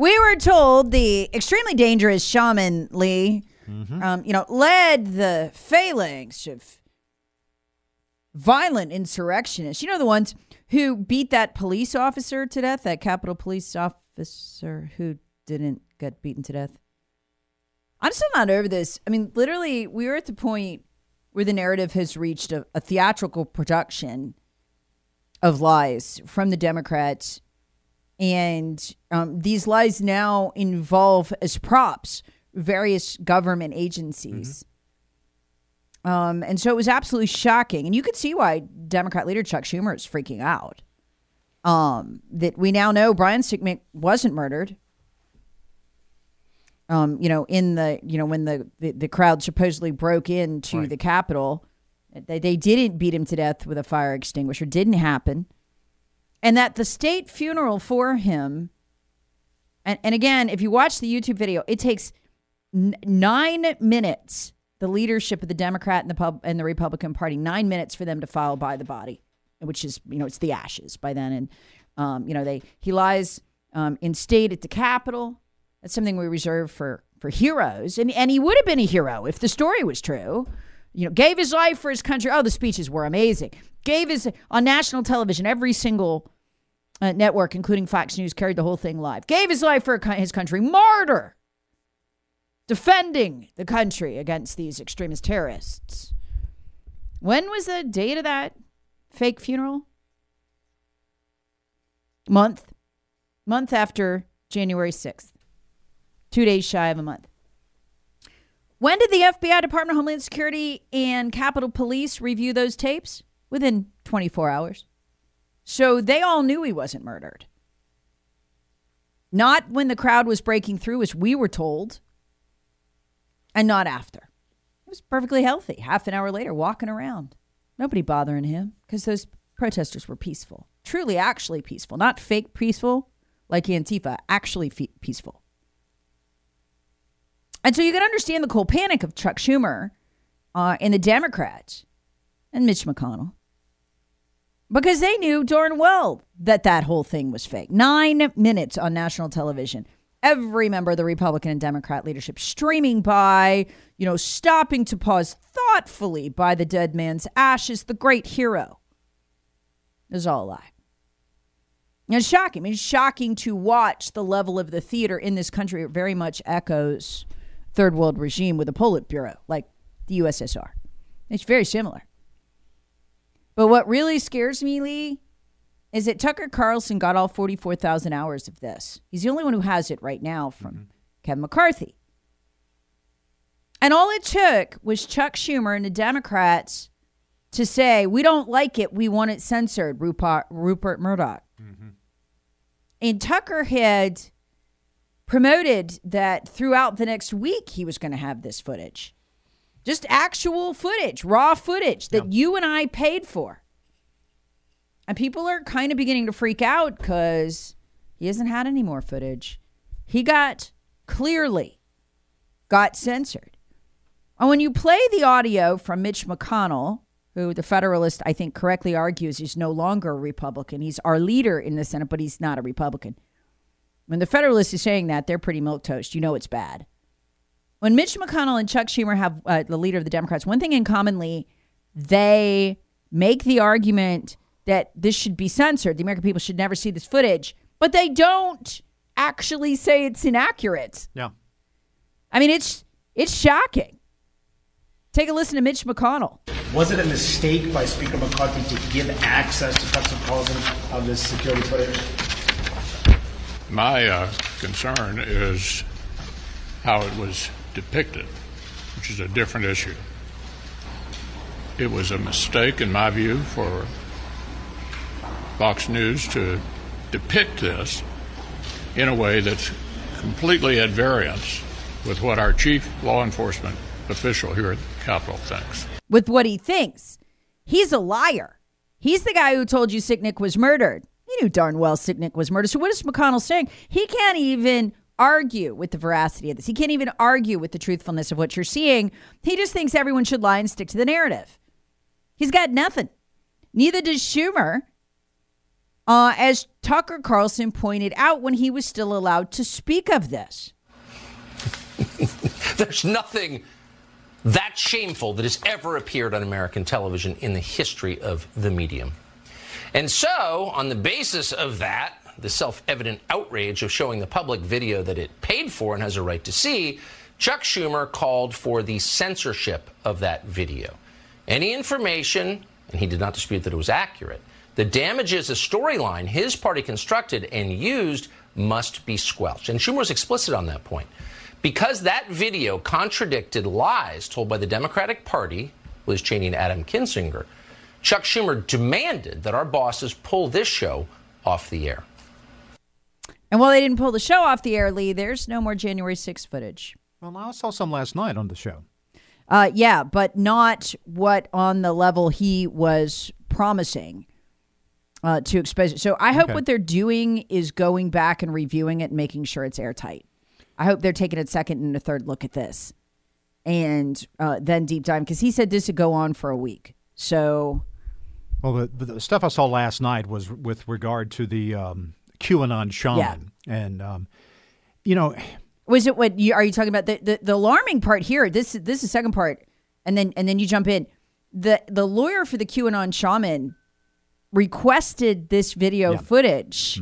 We were told the extremely dangerous shaman Lee, led the phalanx of violent insurrectionists. You know, the ones who beat that police officer to death, that Capitol Police officer who didn't get beaten to death. I'm still not over this. I mean, literally, we are at the point where the narrative has reached a theatrical production of lies from the Democrats. And these lies now involve, as props, various government agencies. Mm-hmm. And so it was absolutely shocking. And you could see why Democrat leader Chuck Schumer is freaking out. That we now know Brian Sicknick wasn't murdered. When the crowd supposedly broke into the Capitol, they didn't beat him to death with a fire extinguisher. Didn't happen. And that the state funeral for him, and again, if you watch the YouTube video, it takes 9 minutes, the leadership of the Democrat and the Republican Party, 9 minutes for them to file by the body, which is, it's the ashes by then. And, he lies in state at the Capitol. That's something we reserve for heroes. And he would have been a hero if the story was true. Gave his life for his country. Oh, the speeches were amazing. On national television, every single network, including Fox News, carried the whole thing live. Gave his life for his country. Martyr. Defending the country against these extremist terrorists. When was the date of that fake funeral? Month. Month after January 6th. 2 days shy of a month. When did the FBI, Department of Homeland Security, and Capitol Police review those tapes? Within 24 hours. So they all knew he wasn't murdered. Not when the crowd was breaking through, as we were told, and not after. He was perfectly healthy, half an hour later, walking around. Nobody bothering him, because those protesters were peaceful. Truly, actually peaceful. Not fake peaceful, like Antifa, actually peaceful. And so you can understand the cold panic of Chuck Schumer and the Democrats and Mitch McConnell, because they knew darn well that whole thing was fake. 9 minutes on national television. Every member of the Republican and Democrat leadership streaming by, stopping to pause thoughtfully by the dead man's ashes, the great hero. It was all a lie. It's shocking. I mean, it's shocking to watch the level of the theater in this country. It very much echoes third world regime with the Politburo, like the USSR. It's very similar. But what really scares me, Lee, is that Tucker Carlson got all 44,000 hours of this. He's the only one who has it right now from Kevin McCarthy. And all it took was Chuck Schumer and the Democrats to say, we don't like it, we want it censored, Rupert Murdoch. Mm-hmm. And Tucker had promoted that throughout the next week he was going to have this footage. Just actual footage, raw footage that you and I paid for. And people are kind of beginning to freak out because He hasn't had any more footage. He clearly got censored. And when you play the audio from Mitch McConnell, who the Federalist, I think, correctly argues is no longer a Republican. He's our leader in the Senate, but he's not a Republican. When the Federalist is saying that, they're pretty milquetoast. You know it's bad. When Mitch McConnell and Chuck Schumer have the leader of the Democrats, one thing in common, Lee, they make the argument that this should be censored. The American people should never see this footage. But they don't actually say it's inaccurate. Yeah. I mean, it's shocking. Take a listen to Mitch McConnell. Was it a mistake by Speaker McCarthy to give access to Tucker Carlson of this security footage? My concern is how it was depicted, which is a different issue. It was a mistake, in my view, for Fox News to depict this in a way that's completely at variance with what our chief law enforcement official here at the Capitol thinks. With what he thinks. He's a liar. He's the guy who told you Sicknick was murdered. He knew darn well Sicknick was murdered. So what is McConnell saying? He can't even argue with the veracity of this. He can't even argue with the truthfulness of what you're seeing. He just thinks everyone should lie and stick to the narrative. He's got nothing. Neither does Schumer, as Tucker Carlson pointed out when he was still allowed to speak of this. There's nothing that shameful that has ever appeared on American television in the history of the medium. And so, on the basis of that, the self-evident outrage of showing the public video that it paid for and has a right to see, Chuck Schumer called for the censorship of that video. Any information, and he did not dispute that it was accurate, that damages a storyline his party constructed and used must be squelched. And Schumer was explicit on that point. Because that video contradicted lies told by the Democratic Party, Liz Cheney and Adam Kinsinger, Chuck Schumer demanded that our bosses pull this show off the air. And while they didn't pull the show off the air, Lee, there's no more January 6th footage. Well, I saw some last night on the show. Yeah, but not what on the level he was promising to expose it. So I hope what they're doing is going back and reviewing it and making sure it's airtight. I hope they're taking a second and a third look at this and then deep dive, because he said this would go on for a week. So. Well, the stuff I saw last night was with regard to the QAnon shaman. Yeah. And, you know. Was it what you are you talking about? The alarming part here, this is the second part. And then you jump in. The lawyer for the QAnon shaman requested this video footage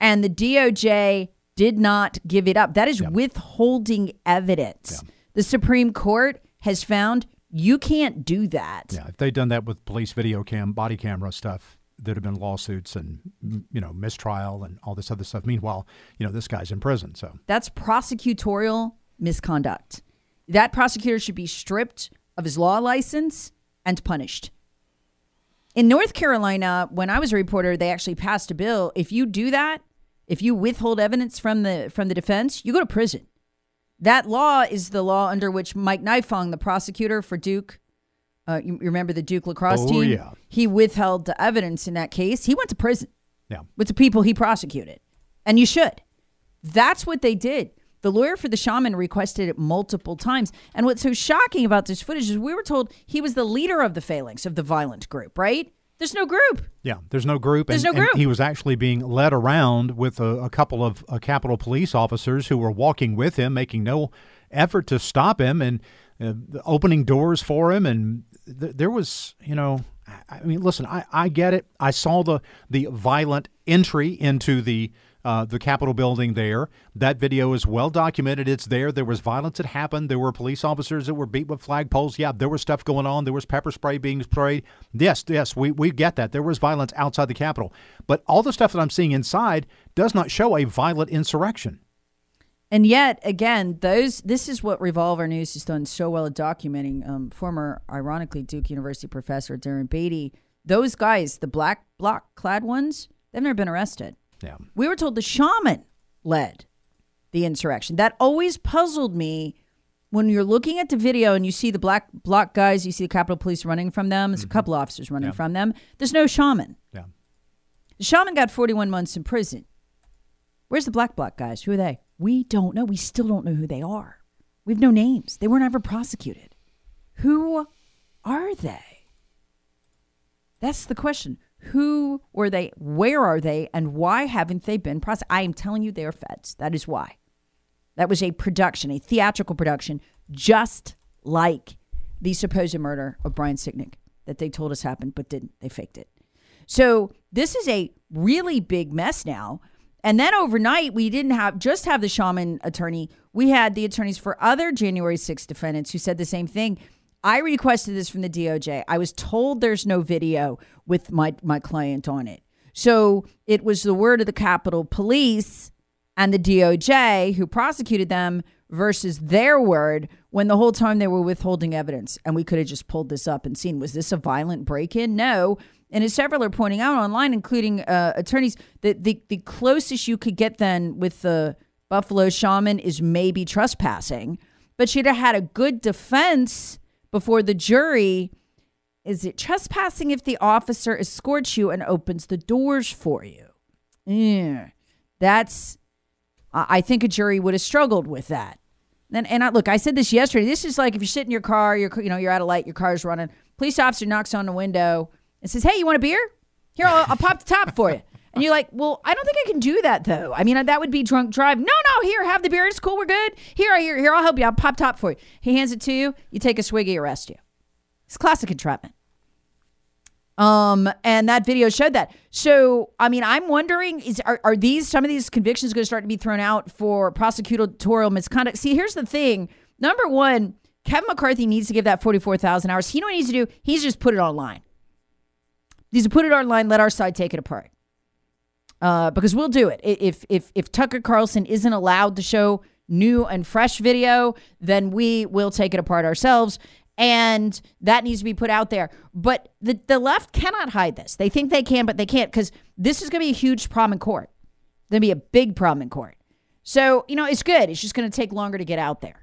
and the DOJ did not give it up. That is withholding evidence. Yeah. The Supreme Court has found you can't do that. Yeah, if they'd done that with police video cam, body camera stuff, there'd have been lawsuits and, you know, mistrial and all this other stuff. Meanwhile, you know, this guy's in prison. So that's prosecutorial misconduct. That prosecutor should be stripped of his law license and punished. In North Carolina, when I was a reporter, they actually passed a bill. If you do that, if you withhold evidence from the defense, you go to prison. That law is the law under which Mike Nifong, the prosecutor for Duke, you remember the Duke lacrosse team? Yeah. He withheld the evidence in that case. He went to prison with the people he prosecuted. And you should. That's what they did. The lawyer for the shaman requested it multiple times. And what's so shocking about this footage is we were told he was the leader of the phalanx, of the violent group, right? There's no group. Yeah, there's no group. And he was actually being led around with a couple of Capitol Police officers who were walking with him, making no effort to stop him and opening doors for him. And there was, you know, I mean, listen, I get it. I saw the violent entry into the Capitol building there. That video is well documented. It's there. There was violence that happened. There were police officers that were beat with flagpoles. Yeah, there was stuff going on. There was pepper spray being sprayed. Yes, we get that. There was violence outside the Capitol. But all the stuff that I'm seeing inside does not show a violent insurrection. And yet, again, this is what Revolver News has done so well at documenting. Former, ironically, Duke University professor Darren Beatty, those guys, the black block-clad ones, they've never been arrested. Yeah. We were told the shaman led the insurrection. That always puzzled me when you're looking at the video and you see the black block guys, you see the Capitol Police running from them. There's a couple officers running from them. There's no shaman. Yeah. The shaman got 41 months in prison. Where's the black bloc guys? Who are they? We don't know. We still don't know who they are. We have no names. They weren't ever prosecuted. Who are they? That's the question. Who were they? Where are they? And why haven't they been prosecuted? I am telling you, they are feds. That is why. That was a production, a theatrical production, just like the supposed murder of Brian Sicknick that they told us happened but didn't. They faked it. So this is a really big mess now. And then overnight, we didn't have the shaman attorney. We had the attorneys for other January 6th defendants who said the same thing. I requested this from the DOJ. I was told there's no video with my client on it. So it was the word of the Capitol Police and the DOJ who prosecuted them versus their word when the whole time they were withholding evidence. And we could have just pulled this up and seen, was this a violent break-in? No. And as several are pointing out online, including attorneys, that the closest you could get then with the Buffalo shaman is maybe trespassing. But she'd have had a good defense before the jury. Is it trespassing if the officer escorts you and opens the doors for you? Yeah, that's, I think a jury would have struggled with that. And I, look, I said this yesterday. This is like if you're sitting in your car, you're at a light, your car's running. Police officer knocks on the window and says, hey, you want a beer? Here, I'll pop the top for you. And you're like, well, I don't think I can do that, though. I mean, that would be drunk driving. No, here, have the beer. It's cool. We're good. Here, I'll help you. I'll pop top for you. He hands it to you. You take a swig, he arrests you. It's classic entrapment. And that video showed that. So, I mean, I'm wondering, are these, some of these convictions going to start to be thrown out for prosecutorial misconduct? See, here's the thing. Number one, Kevin McCarthy needs to give that 44,000 hours. He knows what he needs to do. He's just put it online. He's to put it online, let our side take it apart. Because we'll do it. If Tucker Carlson isn't allowed to show new and fresh video, then we will take it apart ourselves. And that needs to be put out there. But the left cannot hide this. They think they can, but they can't, because this is going to be a huge problem in court. It's going to be a big problem in court. So, it's good. It's just going to take longer to get out there.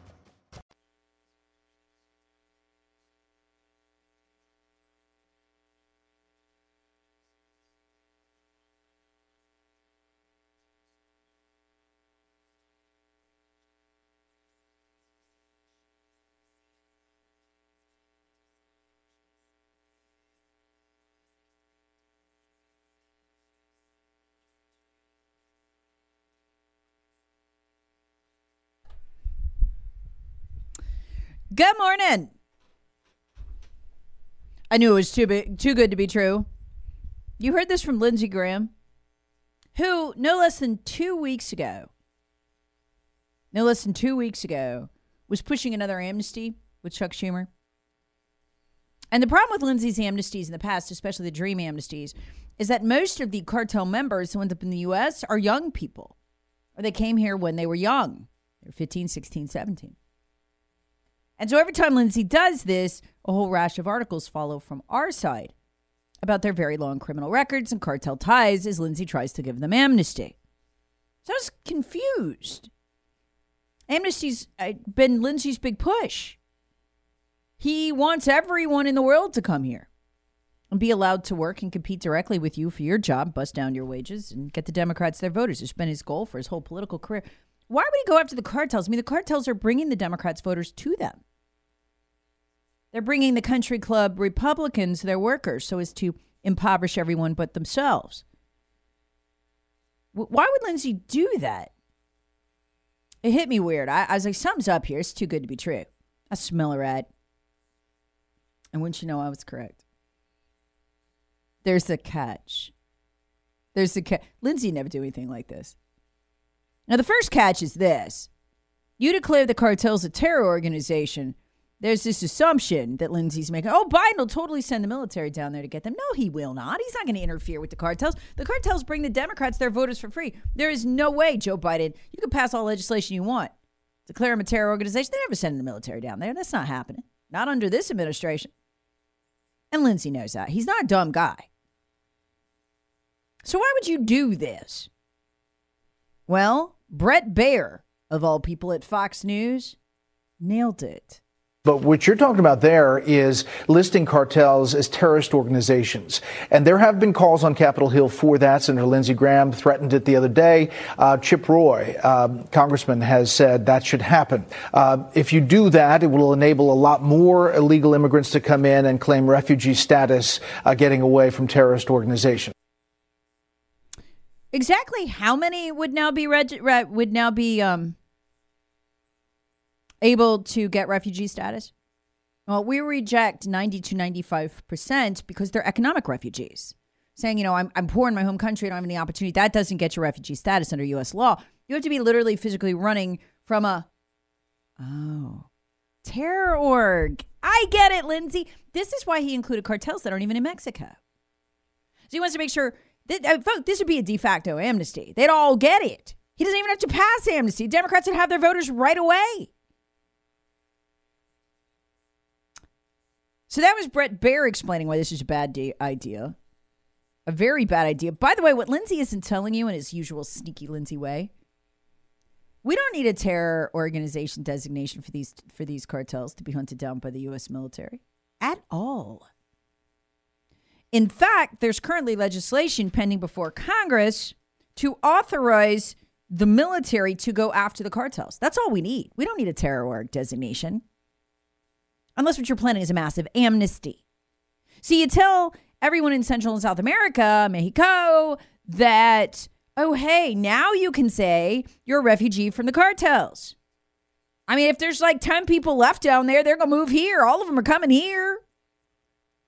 Good morning. I knew it was too good to be true. You heard this from Lindsey Graham, who no less than two weeks ago, was pushing another amnesty with Chuck Schumer. And the problem with Lindsey's amnesties in the past, especially the dream amnesties, is that most of the cartel members who end up in the U.S. are young people, or they came here when they were young. They're 15, 16, 17. And so every time Lindsey does this, a whole rash of articles follow from our side about their very long criminal records and cartel ties as Lindsey tries to give them amnesty. So I was confused. Amnesty's been Lindsey's big push. He wants everyone in the world to come here and be allowed to work and compete directly with you for your job, bust down your wages, and get the Democrats their voters. It's been his goal for his whole political career. Why would he go after the cartels? I mean, the cartels are bringing the Democrats' voters to them. They're bringing the country club Republicans, their workers, so as to impoverish everyone but themselves. Why would Lindsey do that? It hit me weird. I was like, something's up here. It's too good to be true. I smell a rat. And wouldn't you know, I was correct. There's a catch. Lindsey never do anything like this. Now, the first catch is this. You declare the cartels a terror organization. There's this assumption that Lindsey's making, oh, Biden will totally send the military down there to get them. No, he will not. He's not going to interfere with the cartels. The cartels bring the Democrats, their voters, for free. There is no way, Joe Biden, you can pass all legislation you want. Declare them a terror organization. They're never sending the military down there. That's not happening. Not under this administration. And Lindsey knows that. He's not a dumb guy. So why would you do this? Well, Brett Baier, of all people at Fox News, nailed it. But what you're talking about there is listing cartels as terrorist organizations. And there have been calls on Capitol Hill for that. Senator Lindsey Graham threatened it the other day. Chip Roy, congressman, has said that should happen. If you do that, it will enable a lot more illegal immigrants to come in and claim refugee status, getting away from terrorist organizations. Exactly how many would now be able to get refugee status? Well, we reject 90 to 95% because they're economic refugees. Saying, you know, I'm poor in my home country, I don't have any opportunity. That doesn't get you refugee status under U.S. law. You have to be literally physically running from terror org. I get it, Lindsey. This is why he included cartels that aren't even in Mexico. So he wants to make sure, this would be a de facto amnesty. They'd all get it. He doesn't even have to pass amnesty. Democrats would have their voters right away. So that was Brett Baier explaining why this is a bad idea. A very bad idea. By the way, what Lindsey isn't telling you in his usual sneaky Lindsey way, we don't need a terror organization designation for these cartels to be hunted down by the U.S. military at all. In fact, there's currently legislation pending before Congress to authorize the military to go after the cartels. That's all we need. We don't need a terror org designation. Unless what you're planning is a massive amnesty. So you tell everyone in Central and South America, Mexico, that, oh, hey, now you can say you're a refugee from the cartels. I mean, if there's like 10 people left down there, they're going to move here. All of them are coming here.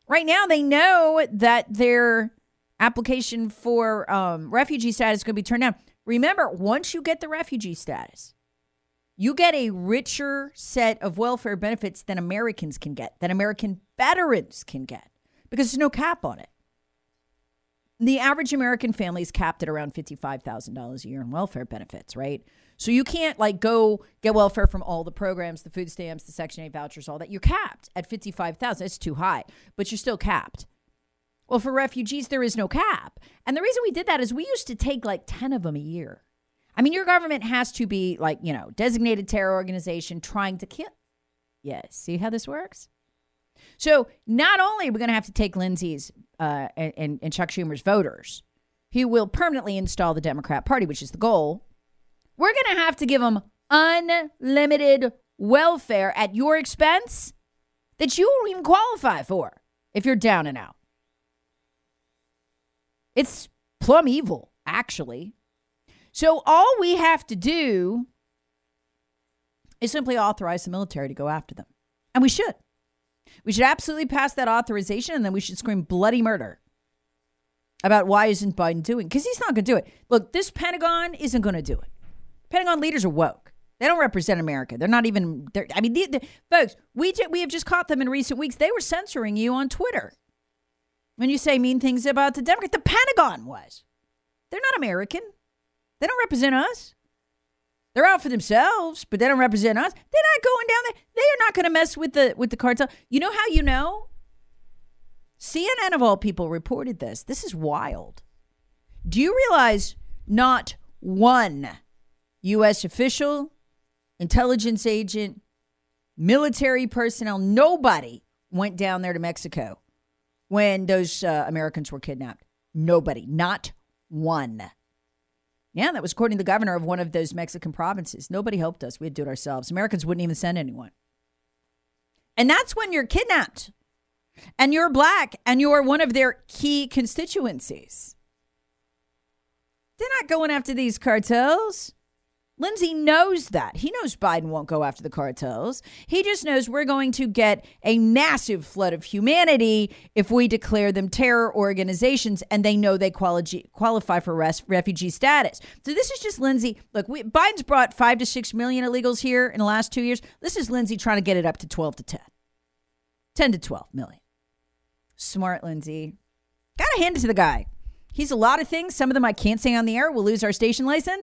Right now, they know that their application for refugee status is going to be turned down. Remember, once you get the refugee status, you get a richer set of welfare benefits than Americans can get, than American veterans can get, because there's no cap on it. The average American family is capped at around $55,000 a year in welfare benefits, right? So you can't like go get welfare from all the programs, the food stamps, the Section 8 vouchers, all that. You're capped at $55,000. It's too high, but you're still capped. Well, for refugees, there is no cap. And the reason we did that is we used to take like 10 of them a year. I mean, your government has to be like, you know, designated terror organization trying to kill. Yes. See how this works? So not only are we going to have to take Lindsey's and Chuck Schumer's voters, who will permanently install the Democrat Party, which is the goal, we're going to have to give them unlimited welfare at your expense that you won't even qualify for if you're down and out. It's plumb evil, actually. So all we have to do is simply authorize the military to go after them. And we should. We should absolutely pass that authorization, and then we should scream bloody murder about why isn't Biden doing it? Because he's not going to do it. Look, this Pentagon isn't going to do it. Pentagon leaders are woke. They don't represent America. They're not even... folks, we have just caught them in recent weeks. They were censoring you on Twitter when you say mean things about the Democrats. The Pentagon was. They're not American. They don't represent us. They're out for themselves, but they don't represent us. They're not going down there. They are not going to mess with the cartel. You know how you know? CNN, of all people, reported this. This is wild. Do you realize not one U.S. official, intelligence agent, military personnel, nobody went down there to Mexico when those Americans were kidnapped? Nobody. Not one. Yeah, that was according to the governor of one of those Mexican provinces. Nobody helped us. We had to do it ourselves. Americans wouldn't even send anyone. And that's when you're kidnapped and you're black and you're one of their key constituencies. They're not going after these cartels. Lindsey knows that. He knows Biden won't go after the cartels. He just knows we're going to get a massive flood of humanity if we declare them terror organizations, and they know they qualify for refugee status. So this is just Lindsey. Look, Biden's brought 5 to 6 million illegals here in the last 2 years. This is Lindsey trying to get it up to 12 to 10. 10 to 12 million. Smart, Lindsey. Got to hand it to the guy. He's a lot of things. Some of them I can't say on the air. We'll lose our station license.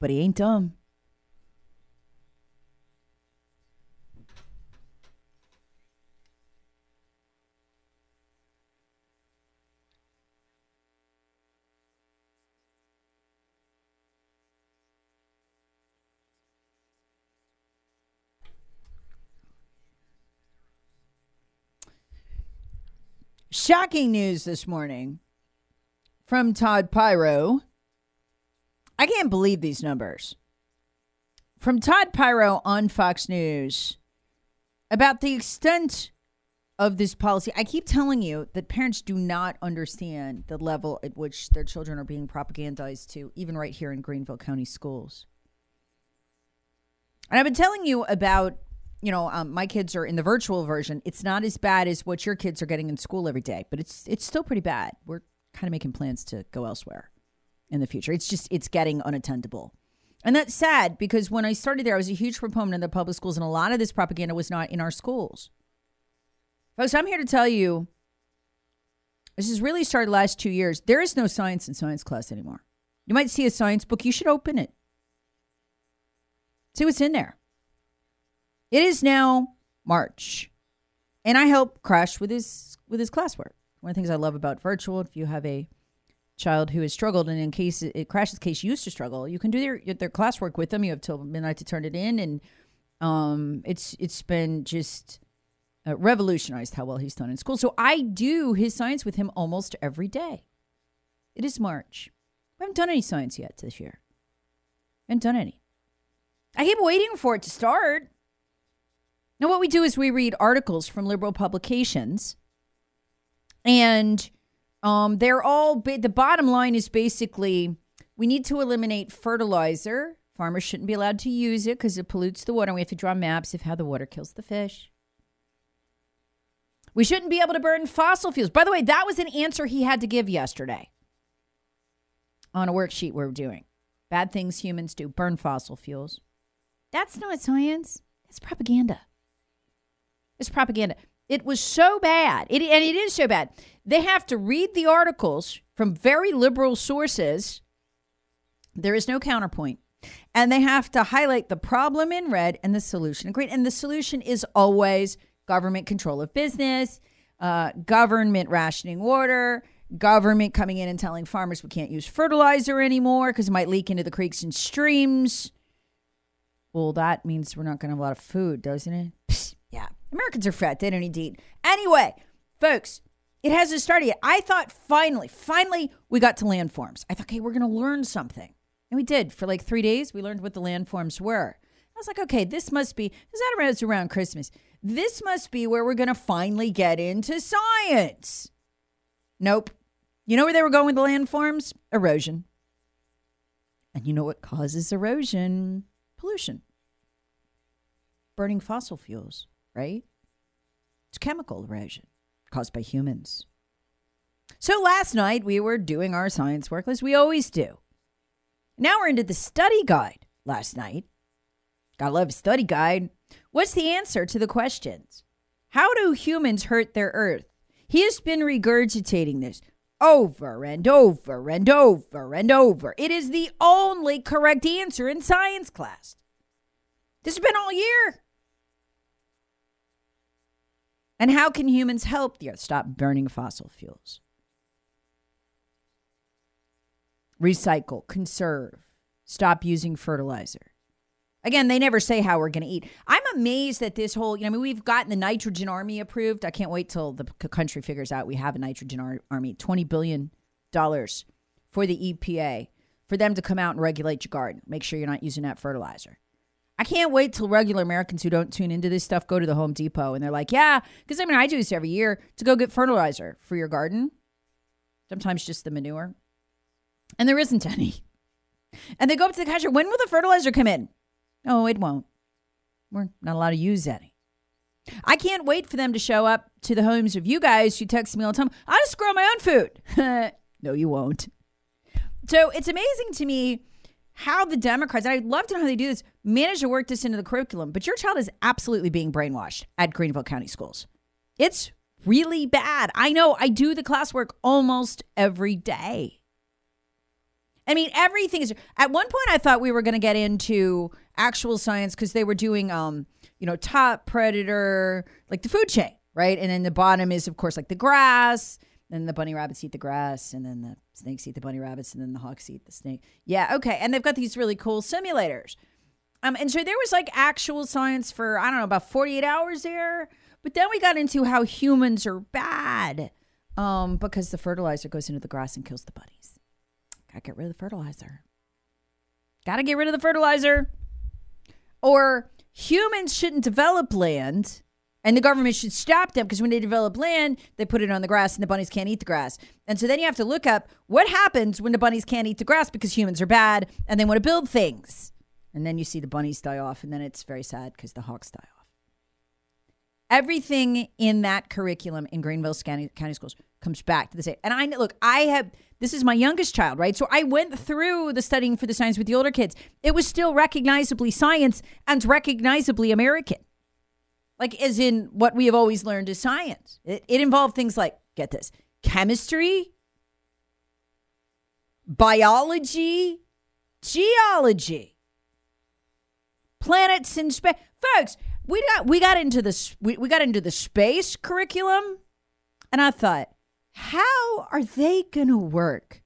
But he ain't dumb. Shocking news this morning from Todd Piro. I can't believe these numbers. From Todd Piro on Fox News about the extent of this policy. I keep telling you that parents do not understand the level at which their children are being propagandized to, even right here in Greenville County Schools. And I've been telling you about, my kids are in the virtual version. It's not as bad as what your kids are getting in school every day, but it's still pretty bad. We're kind of making plans to go elsewhere in the future. It's getting unattendable. And that's sad, because when I started there, I was a huge proponent of the public schools, and a lot of this propaganda was not in our schools. Folks, I'm here to tell you, this has really started the last 2 years. There is no science in science class anymore. You might see a science book. You should open it. See what's in there. It is now March. And I help Crash with his classwork. One of the things I love about virtual, if you have a child who has struggled, and in case it crashes, case used to struggle, you can do their classwork with them. You have till midnight to turn it in, and it's been just revolutionized how well he's done in school. So I do his science with him almost every day. It is March. We haven't done any science yet this year. Haven't done any. I keep waiting for it to start. Now what we do is we read articles from liberal publications, and they're all the bottom line is basically we need to eliminate fertilizer. Farmers shouldn't be allowed to use it because it pollutes the water. And we have to draw maps of how the water kills the fish. We shouldn't be able to burn fossil fuels. By the way, that was an answer he had to give yesterday on a worksheet we're doing. Bad things humans do. Burn fossil fuels. That's not science. It's propaganda. It's propaganda. It was so bad. It is so bad. They have to read the articles from very liberal sources. There is no counterpoint. And they have to highlight the problem in red and the solution in green. And the solution is always government control of business, government rationing water, government coming in and telling farmers we can't use fertilizer anymore because it might leak into the creeks and streams. Well, that means we're not going to have a lot of food, doesn't it? Psst, yeah. Americans are fat. They don't need to eat. Anyway, folks, it hasn't started yet. I thought finally we got to landforms. I thought, okay, we're going to learn something. And we did. For like 3 days, we learned what the landforms were. I was like, okay, this must be, because that was around Christmas. This must be where we're going to finally get into science. Nope. You know where they were going with the landforms? Erosion. And you know what causes erosion? Pollution. Burning fossil fuels, right? It's chemical erosion caused by humans. So last night we were doing our science work as we always do. Now we're into the study guide last night. Gotta love study guide. What's the answer to the questions? How do humans hurt their earth? He has been regurgitating this over and over and over and over. It is the only correct answer in science class. This has been all year. And how can humans help the earth? Stop burning fossil fuels. Recycle, conserve, stop using fertilizer. Again, they never say how we're going to eat. I'm amazed that this whole, we've gotten the nitrogen army approved. I can't wait till the country figures out we have a nitrogen army. $20 billion for the EPA for them to come out and regulate your garden. Make sure you're not using that fertilizer. I can't wait till regular Americans who don't tune into this stuff go to the Home Depot and they're like, yeah, because I do this every year to go get fertilizer for your garden. Sometimes just the manure. And there isn't any. And they go up to the cashier, when will the fertilizer come in? No, it won't. We're not allowed to use any. I can't wait for them to show up to the homes of you guys who text me all the time. I'll just grow my own food. No, you won't. So it's amazing to me how the Democrats, and I'd love to know how they do this, manage to work this into the curriculum. But your child is absolutely being brainwashed at Greenville County Schools. It's really bad. I know. I do the classwork almost every day. Everything is, at one point I thought we were going to get into actual science because they were doing, top predator, like the food chain, right? And then the bottom is, of course, like the grass, then the bunny rabbits eat the grass, and then the snakes eat the bunny rabbits, and then the hawks eat the snake. Yeah, okay. And they've got these really cool simulators. And so there was like actual science for, about 48 hours there. But then we got into how humans are bad because the fertilizer goes into the grass and kills the bunnies. Gotta get rid of the fertilizer. Or humans shouldn't develop land and the government should stop them because when they develop land, they put it on the grass and the bunnies can't eat the grass. And so then you have to look up what happens when the bunnies can't eat the grass because humans are bad and they want to build things. And then you see the bunnies die off and then it's very sad because the hawks die off. Everything in that curriculum in Greenville County Schools comes back to the same. And this is my youngest child, right? So I went through the studying for the science with the older kids. It was still recognizably science and recognizably American. Like as in what we have always learned is science. It involved things like, get this, chemistry, biology, geology, planets in space. Folks, we got into the space curriculum, and I thought, how are they going to work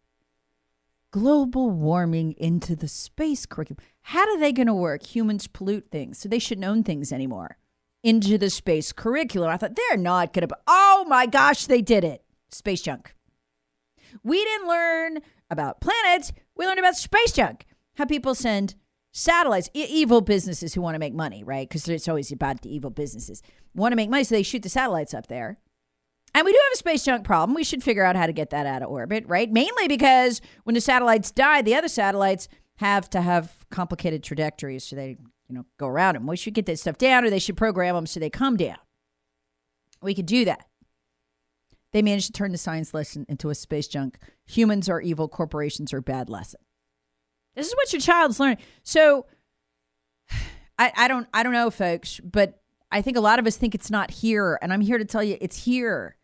global warming into the space curriculum? How are they going to work humans pollute things, so they shouldn't own things anymore, into the space curriculum? I thought, they're not going to. Oh my gosh, they did it. Space junk. We didn't learn about planets. We learned about space junk. How people send satellites, evil businesses who want to make money, right? Because it's always about the evil businesses. Want to make money, so they shoot the satellites up there. And we do have a space junk problem. We should figure out how to get that out of orbit, right? Mainly because when the satellites die, the other satellites have to have complicated trajectories so they, go around them. We should get that stuff down, or they should program them so they come down. We could do that. They managed to turn the science lesson into a space junk. Humans are evil. Corporations are bad lesson. This is what your child's learning. So I don't know, folks, but I think a lot of us think it's not here. And I'm here to tell you it's here.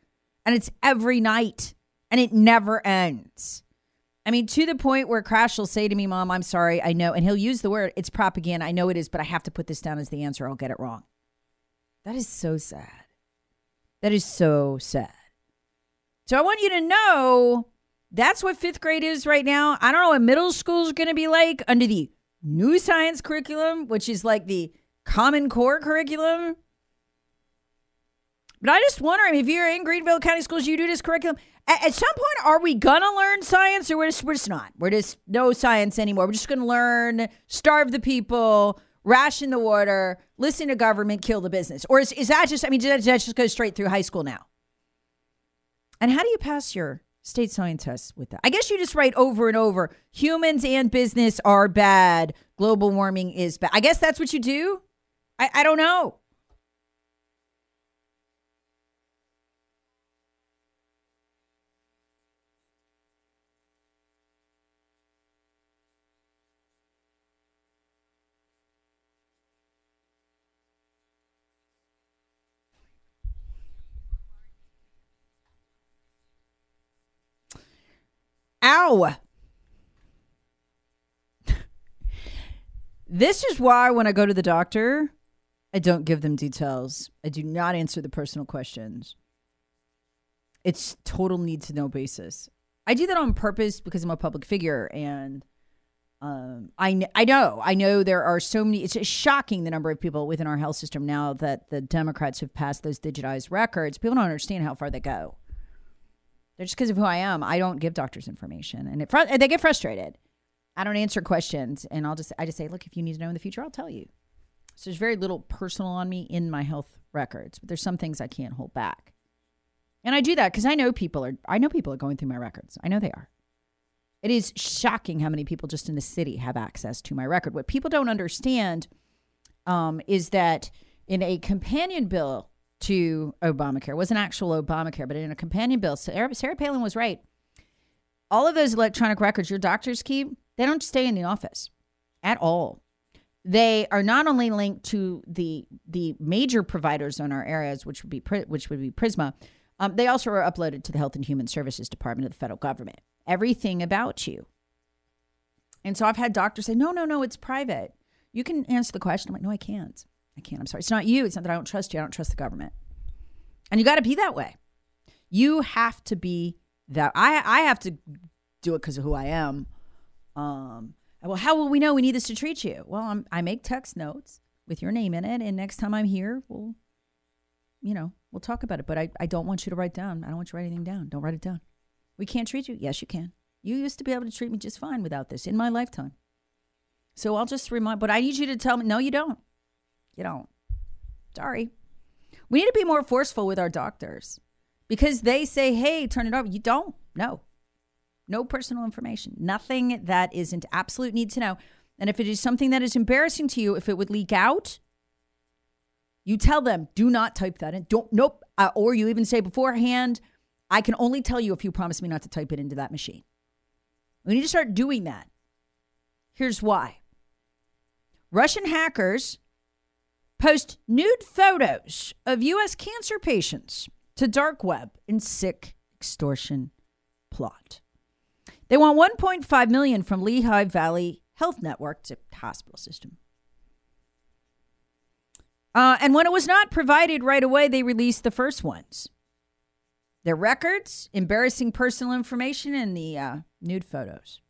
And it's every night. And it never ends. To the point where Crash will say to me, Mom, I'm sorry, I know. And he'll use the word, it's propaganda. I know it is, but I have to put this down as the answer. I'll get it wrong. That is so sad. So I want you to know that's what fifth grade is right now. I don't know what middle school is going to be like under the new science curriculum, which is like the Common Core curriculum. But I just wonder, I mean, if you're in Greenville County Schools, you do this curriculum. At some point, are we going to learn science, or we're just not? We're just no science anymore. We're just going to learn, starve the people, ration the water, listen to government, kill the business. Or is that just, I mean, does that just go straight through high school now? And how do you pass your state science tests with that? I guess you just write over and over, humans and business are bad. Global warming is bad. I guess that's what you do. I don't know. Ow. This is why when I go to the doctor, I don't give them details. I do not answer the personal questions. It's total need to know basis. I do that on purpose because I'm a public figure, and I know there are so many. It's shocking the number of people within our health system now that the Democrats have passed those digitized records. People don't understand how far they go. They're just because of who I am. I don't give doctors information, and they get frustrated. I don't answer questions, and I just say, look, if you need to know in the future, I'll tell you. So there's very little personal on me in my health records, but there's some things I can't hold back, and I do that because I know people are going through my records. I know they are. It is shocking how many people just in the city have access to my record. What people don't understand is that in a companion bill to Obamacare. It wasn't actual Obamacare, but in a companion bill, Sarah Palin was right. All of those electronic records your doctors keep, they don't stay in the office at all. They are not only linked to the major providers in our areas, which would be Prisma, they also are uploaded to the Health and Human Services Department of the federal government. Everything about you. And so I've had doctors say, no, it's private. You can answer the question. I'm like, no, I can't. I'm sorry. It's not you. It's not that I don't trust you. I don't trust the government. And you got to be that way. You have to be that. I have to do it because of who I am. Well, how will we know we need this to treat you? Well, I make text notes with your name in it. And next time I'm here, we'll talk about it. But I don't want you to write down. I don't want you to write anything down. Don't write it down. We can't treat you. Yes, you can. You used to be able to treat me just fine without this in my lifetime. So I'll just remind, but I need you to tell me, no, you don't. You don't. Sorry. We need to be more forceful with our doctors because they say, hey, turn it over. You don't. No. No personal information. Nothing that isn't absolute need to know. And if it is something that is embarrassing to you, if it would leak out, you tell them, do not type that in. Nope. Or you even say beforehand, I can only tell you if you promise me not to type it into that machine. We need to start doing that. Here's why. Russian hackers post nude photos of U.S. cancer patients to dark web in sick extortion plot. They want $1.5 million from Lehigh Valley Health Network to hospital system. And when it was not provided right away, they released the first ones. Their records, embarrassing personal information, and the nude photos.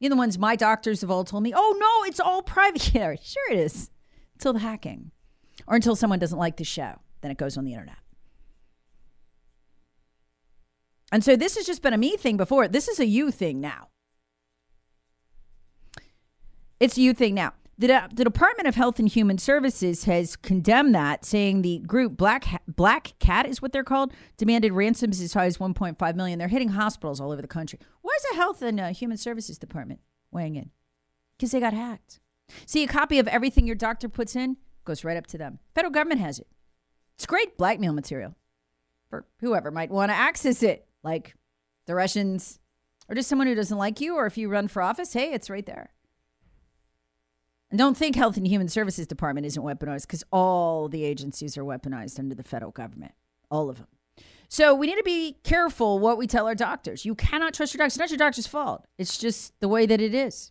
You know, the ones my doctors have all told me, oh, no, it's all private. Yeah, sure it is. Until the hacking, or until someone doesn't like the show, then it goes on the internet. And so this has just been a me thing before. This is a you thing now. It's a you thing now. The Department of Health and Human Services has condemned that, saying the group Black Cat is what they're called, demanded ransoms as high as $1.5 million. They're hitting hospitals all over the country. Why is the Health and Human Services Department weighing in? Because they got hacked. See, a copy of everything your doctor puts in goes right up to them. Federal government has it. It's great blackmail material for whoever might want to access it, like the Russians or just someone who doesn't like you, or if you run for office, hey, it's right there. And don't think Health and Human Services Department isn't weaponized, because all the agencies are weaponized under the federal government, all of them. So we need to be careful what we tell our doctors. You cannot trust your doctors. It's not your doctor's fault. It's just the way that it is.